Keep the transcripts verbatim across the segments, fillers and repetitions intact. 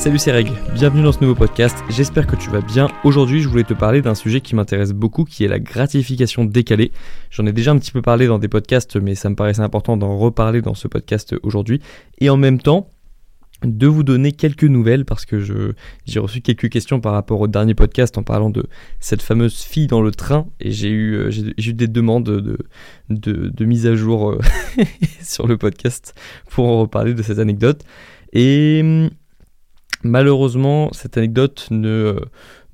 Salut, c'est Règles, bienvenue dans ce nouveau podcast, j'espère que tu vas bien. Aujourd'hui, je voulais te parler d'un sujet qui m'intéresse beaucoup, qui est la gratification décalée. J'en ai déjà un petit peu parlé dans des podcasts, mais ça me paraissait important d'en reparler dans ce podcast aujourd'hui. Et en même temps, de vous donner quelques nouvelles, parce que je, j'ai reçu quelques questions par rapport au dernier podcast en parlant de cette fameuse fille dans le train, et j'ai eu, j'ai, j'ai eu des demandes de, de, de mise à jour sur le podcast pour en reparler de cette anecdote. Et... malheureusement, cette anecdote ne,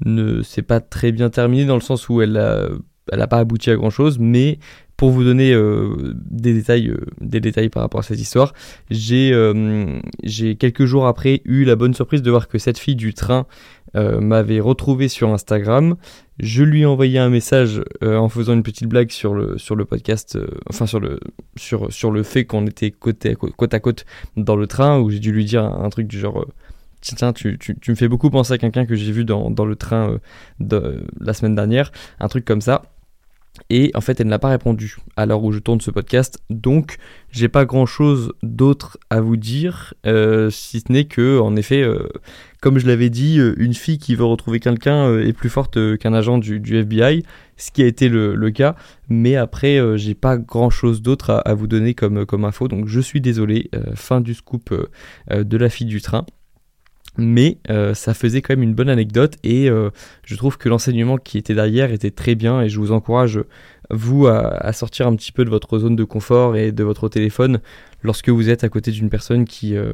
ne s'est pas très bien terminée dans le sens où elle n'a elle a pas abouti à grand-chose, mais pour vous donner euh, des, détails, euh, des détails par rapport à cette histoire, j'ai, euh, j'ai quelques jours après eu la bonne surprise de voir que cette fille du train euh, m'avait retrouvé sur Instagram. Je lui ai envoyé un message euh, en faisant une petite blague sur le, sur le podcast, euh, enfin sur le, sur, sur le fait qu'on était côte à, côte à côte dans le train, où j'ai dû lui dire un, un truc du genre... Euh, Tiens, tu, tu, tu me fais beaucoup penser à quelqu'un que j'ai vu dans, dans le train euh, de, euh, la semaine dernière, un truc comme ça. Et en fait, elle n'a pas répondu à l'heure où je tourne ce podcast. Donc, j'ai pas grand-chose d'autre à vous dire, euh, si ce n'est que, en effet, euh, comme je l'avais dit, une fille qui veut retrouver quelqu'un euh, est plus forte euh, qu'un agent du, du F B I, ce qui a été le, le cas. Mais après, euh, j'ai pas grand-chose d'autre à, à vous donner comme, comme info. Donc, je suis désolé. Euh, fin du scoop euh, de la fille du train. Mais euh, ça faisait quand même une bonne anecdote et euh, je trouve que l'enseignement qui était derrière était très bien et je vous encourage, vous, à, à sortir un petit peu de votre zone de confort et de votre téléphone lorsque vous êtes à côté d'une personne qui, euh,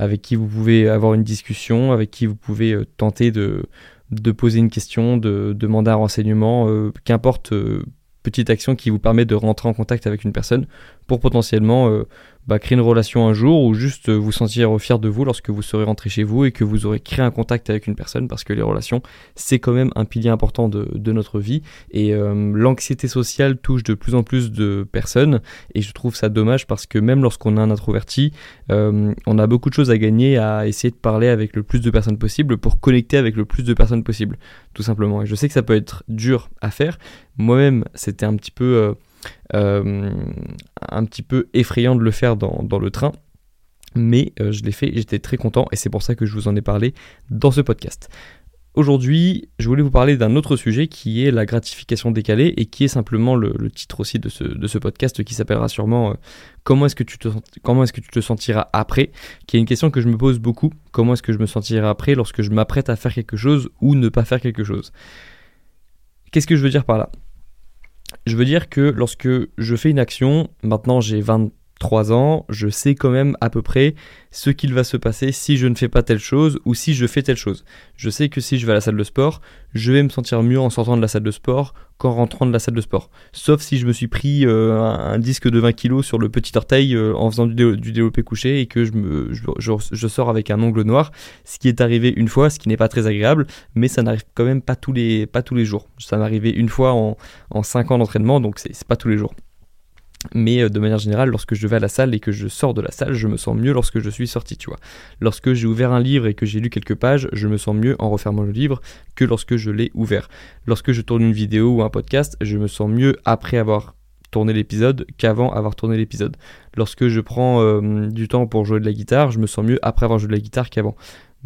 avec qui vous pouvez avoir une discussion, avec qui vous pouvez euh, tenter de, de poser une question, de, de demander un renseignement, euh, qu'importe... Euh, petite action qui vous permet de rentrer en contact avec une personne pour potentiellement euh, bah, créer une relation un jour ou juste vous sentir fier de vous lorsque vous serez rentré chez vous et que vous aurez créé un contact avec une personne, parce que les relations, c'est quand même un pilier important de, de notre vie et euh, l'anxiété sociale touche de plus en plus de personnes et je trouve ça dommage parce que même lorsqu'on est un introverti, euh, on a beaucoup de choses à gagner à essayer de parler avec le plus de personnes possible pour connecter avec le plus de personnes possible, tout simplement. Et je sais que ça peut être dur à faire. Moi-même, c'était un petit peu, euh, euh, un petit peu effrayant de le faire dans, dans le train, mais euh, je l'ai fait, j'étais très content et c'est pour ça que je vous en ai parlé dans ce podcast. Aujourd'hui, je voulais vous parler d'un autre sujet qui est la gratification décalée et qui est simplement le, le titre aussi de ce, de ce podcast qui s'appellera sûrement euh, « Comment est-ce que tu te, comment est-ce que tu te sentiras après ?» qui est une question que je me pose beaucoup. Comment est-ce que je me sentirai après lorsque je m'apprête à faire quelque chose ou ne pas faire quelque chose ? Qu'est-ce que je veux dire par là ? Je veux dire que lorsque je fais une action, maintenant j'ai vingt-trois ans, je sais quand même à peu près ce qu'il va se passer si je ne fais pas telle chose ou si je fais telle chose. Je sais que si je vais à la salle de sport, je vais me sentir mieux en sortant de la salle de sport qu'en rentrant de la salle de sport. Sauf si je me suis pris euh, un, un disque de vingt kilos sur le petit orteil euh, en faisant du, dé- du développé couché et que je, me, je, je, je sors avec un ongle noir, ce qui est arrivé une fois, ce qui n'est pas très agréable, mais ça n'arrive quand même pas tous les, pas tous les jours. Ça m'est arrivé une fois en, en cinq ans d'entraînement, donc c'est, c'est pas tous les jours. Mais de manière générale, lorsque je vais à la salle et que je sors de la salle, je me sens mieux lorsque je suis sorti, tu vois. Lorsque j'ai ouvert un livre et que j'ai lu quelques pages, je me sens mieux en refermant le livre que lorsque je l'ai ouvert. Lorsque je tourne une vidéo ou un podcast, je me sens mieux après avoir tourné l'épisode qu'avant avoir tourné l'épisode. Lorsque je prends euh, du temps pour jouer de la guitare, je me sens mieux après avoir joué de la guitare qu'avant.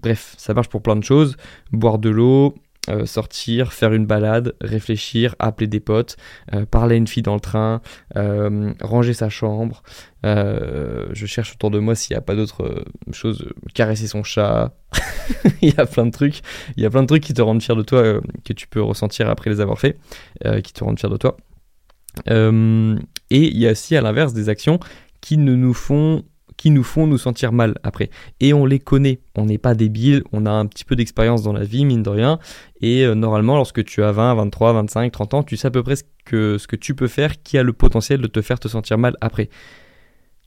Bref, ça marche pour plein de choses. Boire de l'eau... Euh, sortir, faire une balade, réfléchir, appeler des potes, euh, parler à une fille dans le train, euh, ranger sa chambre, euh, je cherche autour de moi s'il n'y a pas d'autres euh, choses, euh, caresser son chat, il y a plein de trucs, il y a plein de trucs qui te rendent fier de toi, euh, que tu peux ressentir après les avoir faits, euh, qui te rendent fier de toi. Euh, et il y a aussi à l'inverse des actions qui ne nous font qui nous font nous sentir mal après. Et on les connaît, on n'est pas débiles, on a un petit peu d'expérience dans la vie, mine de rien, et euh, normalement, lorsque tu as vingt, vingt-trois, vingt-cinq, trente ans, tu sais à peu près ce que, ce que tu peux faire qui a le potentiel de te faire te sentir mal après.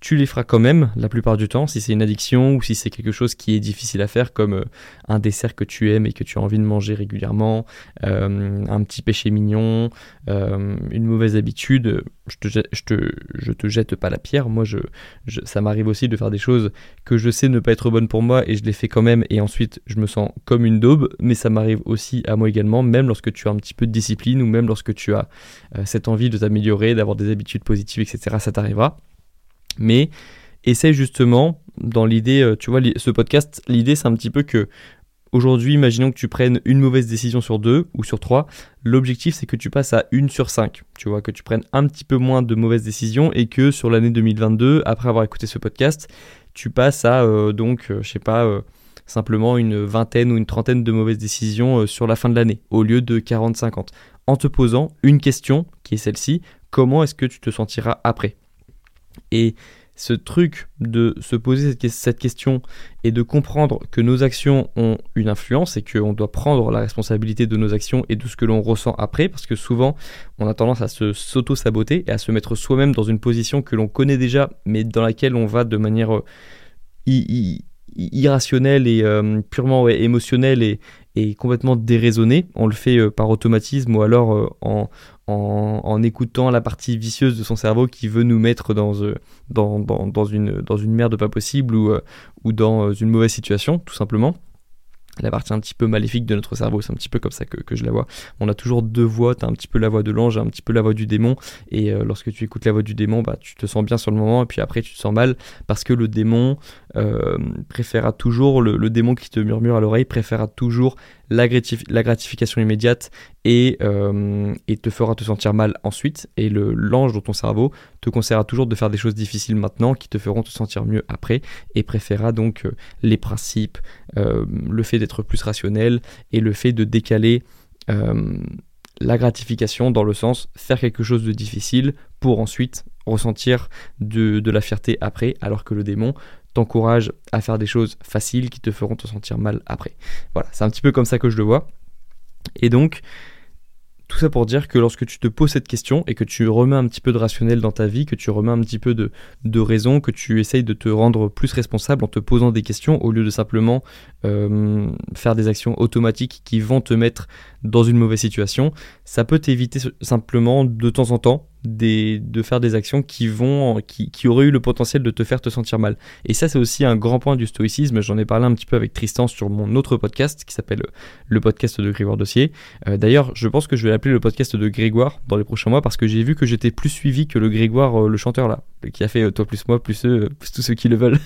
Tu les feras quand même, la plupart du temps, si c'est une addiction ou si c'est quelque chose qui est difficile à faire, comme euh, un dessert que tu aimes et que tu as envie de manger régulièrement, euh, un petit péché mignon, euh, une mauvaise habitude... Je te, je, te, je te jette pas la pierre, moi je, je, ça m'arrive aussi de faire des choses que je sais ne pas être bonnes pour moi et je les fais quand même et ensuite je me sens comme une daube, mais ça m'arrive aussi à moi également, même lorsque tu as un petit peu de discipline ou même lorsque tu as euh, cette envie de t'améliorer, d'avoir des habitudes positives, et cetera, ça t'arrivera. Mais essaye justement, dans l'idée, tu vois, ce podcast, l'idée c'est un petit peu que aujourd'hui, imaginons que tu prennes une mauvaise décision sur deux ou sur trois, l'objectif c'est que tu passes à une sur cinq, tu vois, que tu prennes un petit peu moins de mauvaises décisions et que sur l'année deux mille vingt-deux, après avoir écouté ce podcast, tu passes à euh, donc, euh, je sais pas, euh, simplement une vingtaine ou une trentaine de mauvaises décisions euh, sur la fin de l'année au lieu de quarante cinquante. En te posant une question qui est celle-ci, comment est-ce que tu te sentiras après ? Et ce truc de se poser cette question et de comprendre que nos actions ont une influence et qu'on doit prendre la responsabilité de nos actions et de ce que l'on ressent après, parce que souvent on a tendance à se s'auto-saboter et à se mettre soi-même dans une position que l'on connaît déjà mais dans laquelle on va de manière irrationnelle et euh, purement ouais, émotionnelle et, et complètement déraisonnée. On le fait euh, par automatisme ou alors euh, en... En, en écoutant la partie vicieuse de son cerveau qui veut nous mettre dans, dans, dans, dans, une, dans une merde pas possible ou, ou dans une mauvaise situation, tout simplement. La partie un petit peu maléfique de notre cerveau, c'est un petit peu comme ça que, que je la vois. On a toujours deux voix, t'as un petit peu la voix de l'ange, un petit peu la voix du démon, et euh, lorsque tu écoutes la voix du démon, bah, tu te sens bien sur le moment, et puis après tu te sens mal, parce que le démon euh, préférera toujours, le, le démon qui te murmure à l'oreille préférera toujours la, gratif- la gratification immédiate, et, euh, et te fera te sentir mal ensuite, et le, l'ange dans ton cerveau te conseillera toujours de faire des choses difficiles maintenant, qui te feront te sentir mieux après, et préférera donc euh, les principes, euh, le fait d'être plus rationnel et le fait de décaler euh, la gratification dans le sens faire quelque chose de difficile pour ensuite ressentir de, de la fierté après, alors que le démon t'encourage à faire des choses faciles qui te feront te sentir mal après. Voilà, c'est un petit peu comme ça que je le vois. Et donc, tout ça pour dire que lorsque tu te poses cette question et que tu remets un petit peu de rationnel dans ta vie, que tu remets un petit peu de, de raison, que tu essayes de te rendre plus responsable en te posant des questions au lieu de simplement euh, faire des actions automatiques qui vont te mettre dans une mauvaise situation, ça peut t'éviter simplement de temps en temps Des, de faire des actions qui vont qui, qui auraient eu le potentiel de te faire te sentir mal. Et ça, c'est aussi un grand point du stoïcisme. J'en ai parlé un petit peu avec Tristan sur mon autre podcast qui s'appelle le podcast de Grégoire Dossier. Euh, d'ailleurs, je pense que je vais l'appeler le podcast de Grégoire dans les prochains mois parce que j'ai vu que j'étais plus suivi que le Grégoire, euh, le chanteur là, qui a fait euh, toi plus moi plus eux, plus tous ceux qui le veulent.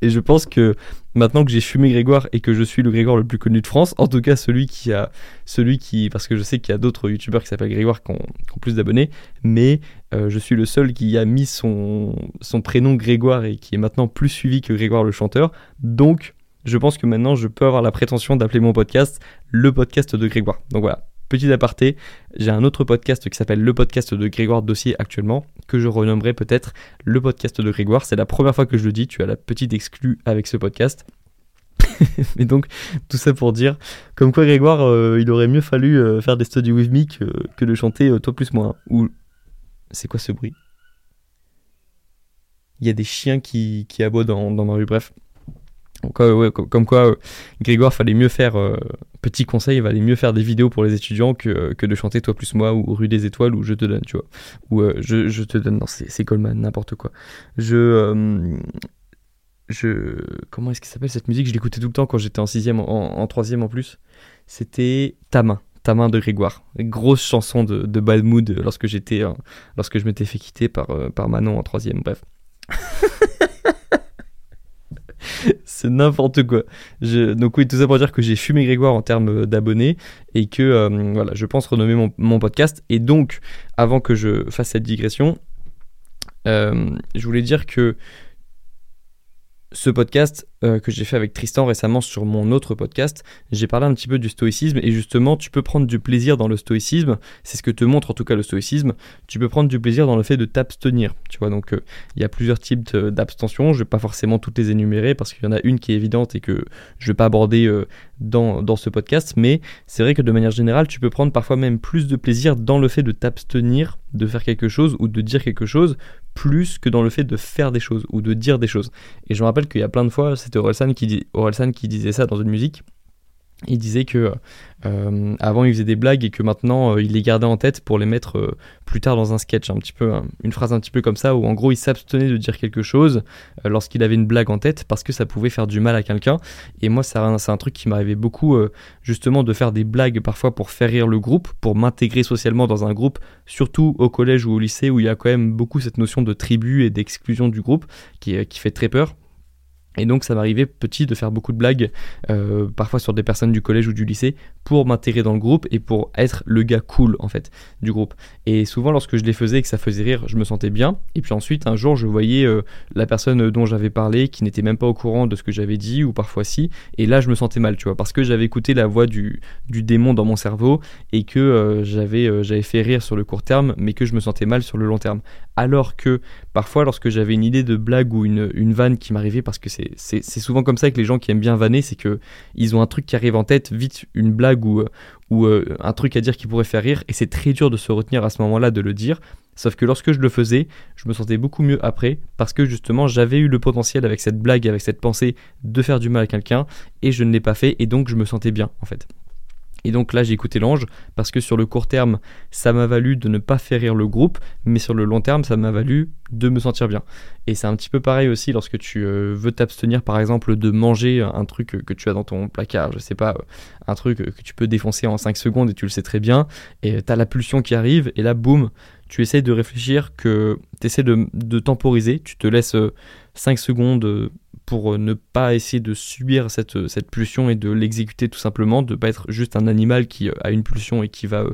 Et je pense que maintenant que j'ai fumé Grégoire et que je suis le Grégoire le plus connu de France, en tout cas celui qui a, celui qui, parce que je sais qu'il y a d'autres youtubeurs qui s'appellent Grégoire qui ont, qui ont plus d'abonnés, mais euh, je suis le seul qui a mis son, son prénom Grégoire et qui est maintenant plus suivi que Grégoire le chanteur, donc je pense que maintenant je peux avoir la prétention d'appeler mon podcast le podcast de Grégoire. Donc voilà. Petit aparté, j'ai un autre podcast qui s'appelle le podcast de Grégoire Dossier actuellement, que je renommerai peut-être le podcast de Grégoire. C'est la première fois que je le dis, tu as la petite exclue avec ce podcast. Mais donc, tout ça pour dire, comme quoi Grégoire, euh, il aurait mieux fallu euh, faire des studies with me que, que de chanter euh, Toi plus moi. Hein, ou... C'est quoi ce bruit ? Il y a des chiens qui, qui aboient dans, dans ma rue, bref. Donc, euh, ouais, comme, comme quoi, euh, Grégoire, fallait mieux faire, euh, petit conseil, il fallait mieux faire des vidéos pour les étudiants que, euh, que de chanter Toi plus moi ou Rue des Étoiles ou Je te donne, tu vois. Ou euh, je, je te donne, non, c'est, c'est Goldman, n'importe quoi. Je. Euh, je. Comment est-ce qu'elle s'appelle cette musique ? Je l'écoutais tout le temps quand j'étais en sixième, en, en troisième en plus. C'était Ta main, Ta main de Grégoire. Une grosse chanson de, de bad mood lorsque j'étais. Hein, lorsque je m'étais fait quitter par, euh, par Manon en troisième, bref. C'est n'importe quoi. Je, donc oui, tout ça pour dire que j'ai fumé Grégoire en termes d'abonnés et que euh, voilà, je pense renommer mon, mon podcast. Et donc, avant que je fasse cette digression, euh, je voulais dire que ce podcast euh, que j'ai fait avec Tristan récemment sur mon autre podcast, j'ai parlé un petit peu du stoïcisme et justement, tu peux prendre du plaisir dans le stoïcisme. C'est ce que te montre en tout cas le stoïcisme. Tu peux prendre du plaisir dans le fait de t'abstenir. Tu vois, donc il euh, y a plusieurs types d'abstention. Je ne vais pas forcément toutes les énumérer parce qu'il y en a une qui est évidente et que je ne vais pas aborder euh, dans, dans ce podcast. Mais c'est vrai que de manière générale, tu peux prendre parfois même plus de plaisir dans le fait de t'abstenir, de faire quelque chose ou de dire quelque chose, plus que dans le fait de faire des choses ou de dire des choses. Et je me rappelle qu'il y a plein de fois, c'était Orelsan qui, dis, Orelsan qui disait ça dans une musique, Il disait que euh, avant il faisait des blagues et que maintenant euh, il les gardait en tête pour les mettre euh, plus tard dans un sketch, un petit peu, hein, une phrase un petit peu comme ça, où en gros il s'abstenait de dire quelque chose euh, lorsqu'il avait une blague en tête parce que ça pouvait faire du mal à quelqu'un. Et moi ça, c'est un truc qui m'arrivait beaucoup, euh, justement, de faire des blagues parfois pour faire rire le groupe, pour m'intégrer socialement dans un groupe, surtout au collège ou au lycée où il y a quand même beaucoup cette notion de tribu et d'exclusion du groupe qui, euh, qui fait très peur. Et donc ça m'arrivait petit de faire beaucoup de blagues, euh, parfois sur des personnes du collège ou du lycée, pour m'intégrer dans le groupe et pour être le gars cool en fait du groupe. Et souvent lorsque je les faisais et que ça faisait rire, je me sentais bien. Et puis ensuite un jour je voyais euh, la personne dont j'avais parlé qui n'était même pas au courant de ce que j'avais dit, ou parfois si, et là je me sentais mal, tu vois, parce que j'avais écouté la voix du, du démon dans mon cerveau et que euh, j'avais, euh, j'avais fait rire sur le court terme mais que je me sentais mal sur le long terme. Alors que parfois lorsque j'avais une idée de blague ou une, une vanne qui m'arrivait, parce que c'est C'est, c'est souvent comme ça que les gens qui aiment bien vanner, c'est que ils ont un truc qui arrive en tête, vite une blague ou, ou euh, un truc à dire qui pourrait faire rire, et c'est très dur de se retenir à ce moment-là de le dire. Sauf que lorsque je le faisais, je me sentais beaucoup mieux après, parce que justement j'avais eu le potentiel avec cette blague, avec cette pensée, de faire du mal à quelqu'un, et je ne l'ai pas fait, et donc je me sentais bien en fait. Et donc là j'ai écouté l'ange, parce que sur le court terme ça m'a valu de ne pas faire rire le groupe, mais sur le long terme ça m'a valu de me sentir bien. Et c'est un petit peu pareil aussi lorsque tu veux t'abstenir par exemple de manger un truc que tu as dans ton placard, je sais pas, un truc que tu peux défoncer en cinq secondes et tu le sais très bien, et t'as la pulsion qui arrive, et là boum, tu essaies de réfléchir, que t'essaies de, de temporiser, tu te laisses cinq secondes pour ne pas essayer de subir cette, cette pulsion et de l'exécuter tout simplement, de ne pas être juste un animal qui a une pulsion et qui va,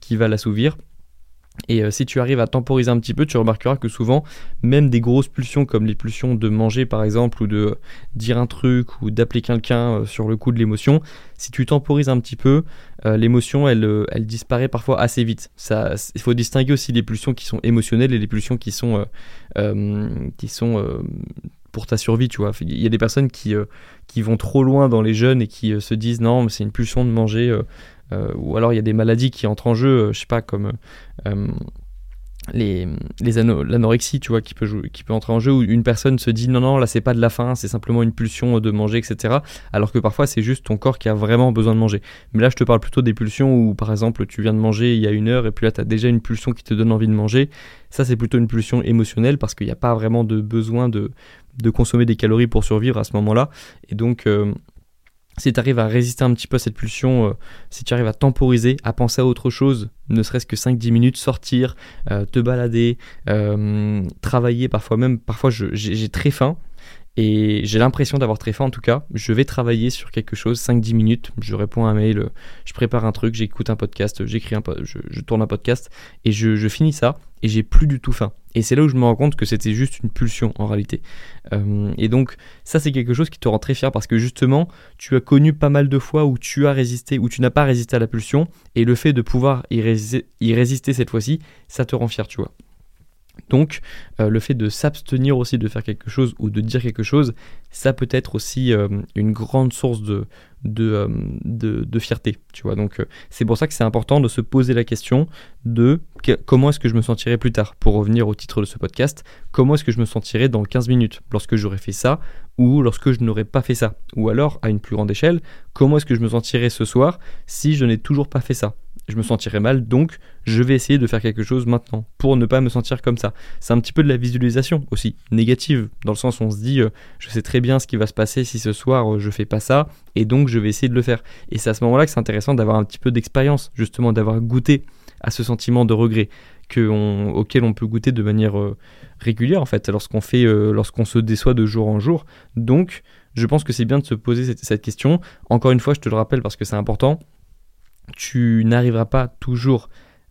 qui va l'assouvir. Et euh, si tu arrives à temporiser un petit peu, tu remarqueras que souvent, même des grosses pulsions comme les pulsions de manger par exemple, ou de euh, dire un truc, ou d'appeler quelqu'un euh, sur le coup de l'émotion, si tu temporises un petit peu, euh, l'émotion elle, euh, elle disparaît parfois assez vite. Il faut distinguer aussi les pulsions qui sont émotionnelles et les pulsions qui sont... Euh, euh, qui sont euh, pour ta survie, tu vois. Il y a des personnes qui, euh, qui vont trop loin dans les jeûnes et qui euh, se disent non, mais c'est une pulsion de manger, euh, euh, ou alors il y a des maladies qui entrent en jeu, euh, je sais pas, comme euh, les, les ano- l'anorexie, tu vois, qui peut, jouer, qui peut entrer en jeu, où une personne se dit non, non, là c'est pas de la faim, c'est simplement une pulsion de manger, et cetera. Alors que parfois c'est juste ton corps qui a vraiment besoin de manger. Mais là je te parle plutôt des pulsions où par exemple tu viens de manger il y a une heure et puis là tu as déjà une pulsion qui te donne envie de manger. Ça c'est plutôt une pulsion émotionnelle parce qu'il n'y a pas vraiment de besoin de. de consommer des calories pour survivre à ce moment-là. Et donc, euh, si tu arrives à résister un petit peu à cette pulsion, euh, si tu arrives à temporiser, à penser à autre chose, ne serait-ce que cinq à dix minutes, sortir, euh, te balader, euh, travailler parfois même. Parfois, je, j'ai, j'ai très faim et j'ai l'impression d'avoir très faim en tout cas. Je vais travailler sur quelque chose, cinq à dix minutes, je réponds à un mail, je prépare un truc, j'écoute un podcast, j'écris un po- je, je tourne un podcast et je, je finis ça et j'ai plus du tout faim. Et c'est là où je me rends compte que c'était juste une pulsion en réalité. Euh, et donc ça c'est quelque chose qui te rend très fier parce que justement tu as connu pas mal de fois où tu as résisté, où tu n'as pas résisté à la pulsion, et le fait de pouvoir y résister, y résister cette fois-ci, ça te rend fier, tu vois. Donc euh, le fait de s'abstenir aussi de faire quelque chose ou de dire quelque chose, ça peut être aussi euh, une grande source de, de, euh, de, de fierté, tu vois. Donc euh, c'est pour ça que c'est important de se poser la question de que, comment est-ce que je me sentirai plus tard, pour revenir au titre de ce podcast, comment est-ce que je me sentirai dans quinze minutes lorsque j'aurai fait ça ou lorsque je n'aurai pas fait ça, ou alors à une plus grande échelle, comment est-ce que je me sentirai ce soir si je n'ai toujours pas fait ça. Je me sentirai mal, donc je vais essayer de faire quelque chose maintenant pour ne pas me sentir comme ça. C'est un petit peu de la visualisation aussi, négative, dans le sens où on se dit euh, je sais très bien ce qui va se passer si ce soir euh, je fais pas ça, et donc je vais essayer de le faire. Et c'est à ce moment-là que c'est intéressant d'avoir un petit peu d'expérience, justement d'avoir goûté à ce sentiment de regret que on, auquel on peut goûter de manière euh, régulière en fait, lorsqu'on fait, euh, lorsqu'on se déçoit de jour en jour. Donc je pense que c'est bien de se poser cette, cette question. Encore une fois, je te le rappelle parce que c'est important. Tu n'arriveras pas toujours,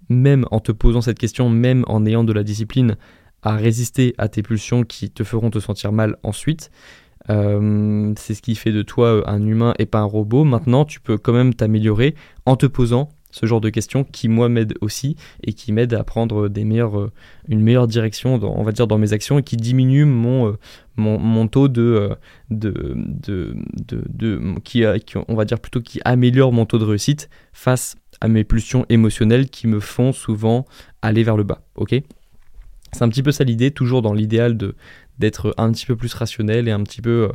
même en te posant cette question, même en ayant de la discipline, à résister à tes pulsions qui te feront te sentir mal ensuite. Euh, c'est ce qui fait de toi un humain et pas un robot. Maintenant, tu peux quand même t'améliorer en te posant ce genre de questions qui, moi, m'aident aussi et qui m'aident à prendre des meilleures, une meilleure direction, dans, on va dire, dans mes actions, et qui diminue mon, mon, mon taux de... de, de, de, de qui, qui, on va dire plutôt qui améliore mon taux de réussite face à mes pulsions émotionnelles qui me font souvent aller vers le bas, ok ? C'est un petit peu ça l'idée, toujours dans l'idéal de, d'être un petit peu plus rationnel et un petit peu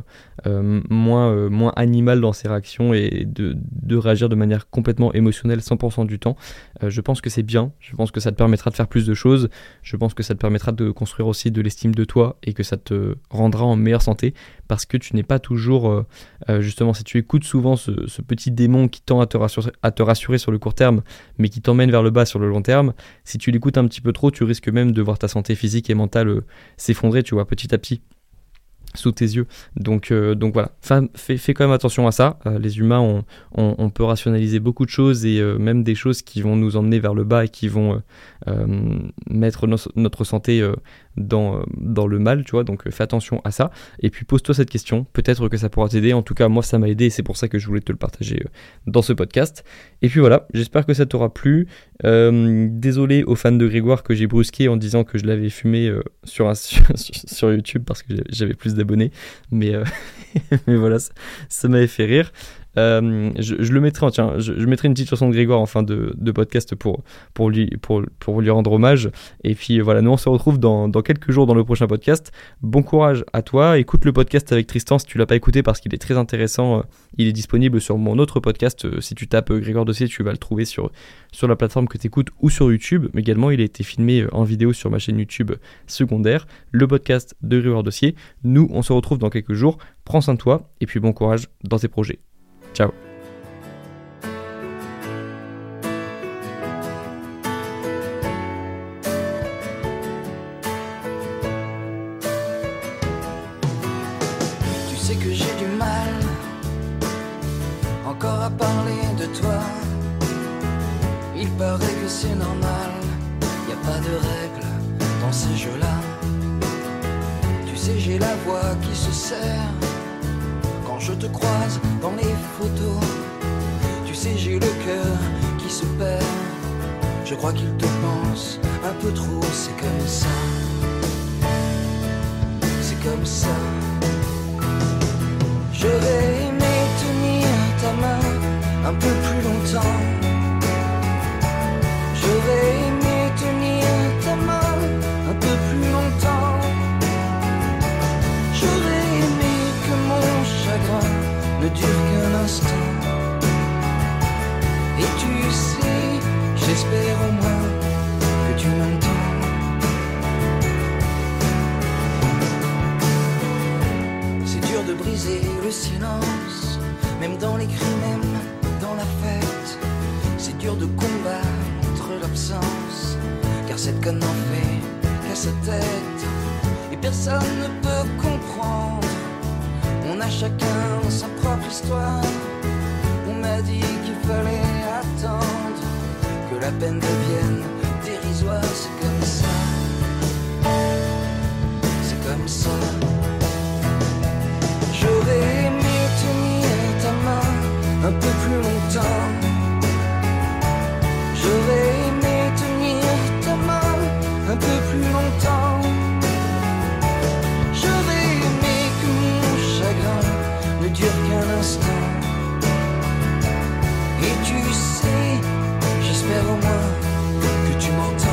euh, moins, euh, moins animal dans ses réactions et de, de réagir de manière complètement émotionnelle cent pour cent du temps. Euh, je pense que c'est bien, je pense que ça te permettra de faire plus de choses, je pense que ça te permettra de construire aussi de l'estime de toi et que ça te rendra en meilleure santé parce que tu n'es pas toujours, euh, euh, justement, si tu écoutes souvent ce, ce petit démon qui tend à te, rassurer, à te rassurer sur le court terme mais qui t'emmène vers le bas sur le long terme, si tu l'écoutes un petit peu trop, tu risques même de voir ta santé physique et mentale euh, s'effondrer, tu vois, petit à petit sous tes yeux. Donc, euh, donc voilà, Femme, fais, fais quand même attention à ça. Euh, les humains, on, on, on peut rationaliser beaucoup de choses et euh, même des choses qui vont nous emmener vers le bas et qui vont euh, euh, mettre no- notre santé euh, dans, dans le mal, tu vois. Donc euh, fais attention à ça et puis pose-toi cette question. Peut-être que ça pourra t'aider. En tout cas, moi, ça m'a aidé et c'est pour ça que je voulais te le partager euh, dans ce podcast. Et puis voilà, j'espère que ça t'aura plu. Euh, désolé aux fans de Grégoire que j'ai brusqué en disant que je l'avais fumé euh, sur, un, sur, sur YouTube parce que j'avais plus d'abonnés, mais, euh, mais voilà, ça, ça m'avait fait rire. Euh, je, je le mettrai, tiens, je, je mettrai une petite chanson de Grégoire en fin de, de podcast pour, pour, lui, pour, pour lui rendre hommage. Et puis voilà, nous on se retrouve dans, dans quelques jours dans le prochain podcast. Bon courage à toi, écoute le podcast avec Tristan si tu l'as pas écouté parce qu'il est très intéressant. Il est disponible sur mon autre podcast. Si tu tapes Grégoire Dossier, tu vas le trouver sur, sur la plateforme que tu écoutes ou sur YouTube. Mais également, il a été filmé en vidéo sur ma chaîne YouTube secondaire, le podcast de Grégoire Dossier. Nous on se retrouve dans quelques jours. Prends soin de toi et puis bon courage dans tes projets. Ciao. Tu sais que j'ai du mal encore à parler de toi. Il paraît que c'est normal, y a pas de règles dans ces jeux-là. Tu sais, j'ai la voix qui se serre quand je te croise dans les photos. Tu sais, j'ai le cœur qui se perd. Je crois qu'il te pense un peu trop. C'est comme ça, c'est comme ça. J'aurais aimé tenir ta main un peu plus longtemps. J'aurais aimé tenir ta main un peu plus longtemps. J'aurais aimé que mon chagrin ne dure qu'un instant. Et tu sais, j'espère au moins que tu m'entends. C'est dur de briser le silence, même dans les cris, même dans la fête. C'est dur de combattre l'absence, car cette conne n'en fait qu'à sa tête. Et personne ne peut comprendre, on a chacun sa propre histoire. On m'a dit qu'il fallait attendre que la peine devienne dérisoire. C'est comme ça, c'est comme ça. J'aurais aimé tenir ta main un peu plus longtemps. J'aurais aimé tenir ta main un peu plus longtemps. J'aurais aimé que mon chagrin ne dure qu'un instant. Et tu sais, j'espère au moins que tu m'entends.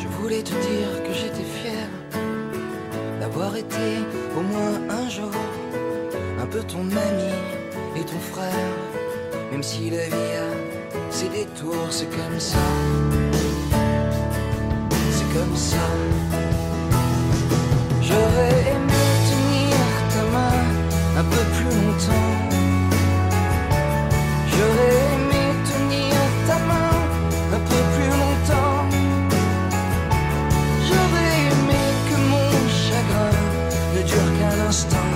Je voulais te dire que j'étais fier d'avoir été au moins un jour un peu ton ami et ton frère, même si la vie a ses détours. C'est comme ça, c'est comme ça. J'aurais aimé tenir ta main un peu plus longtemps. J'aurais aimé tenir ta main un peu plus longtemps. J'aurais aimé que mon chagrin ne dure qu'un instant.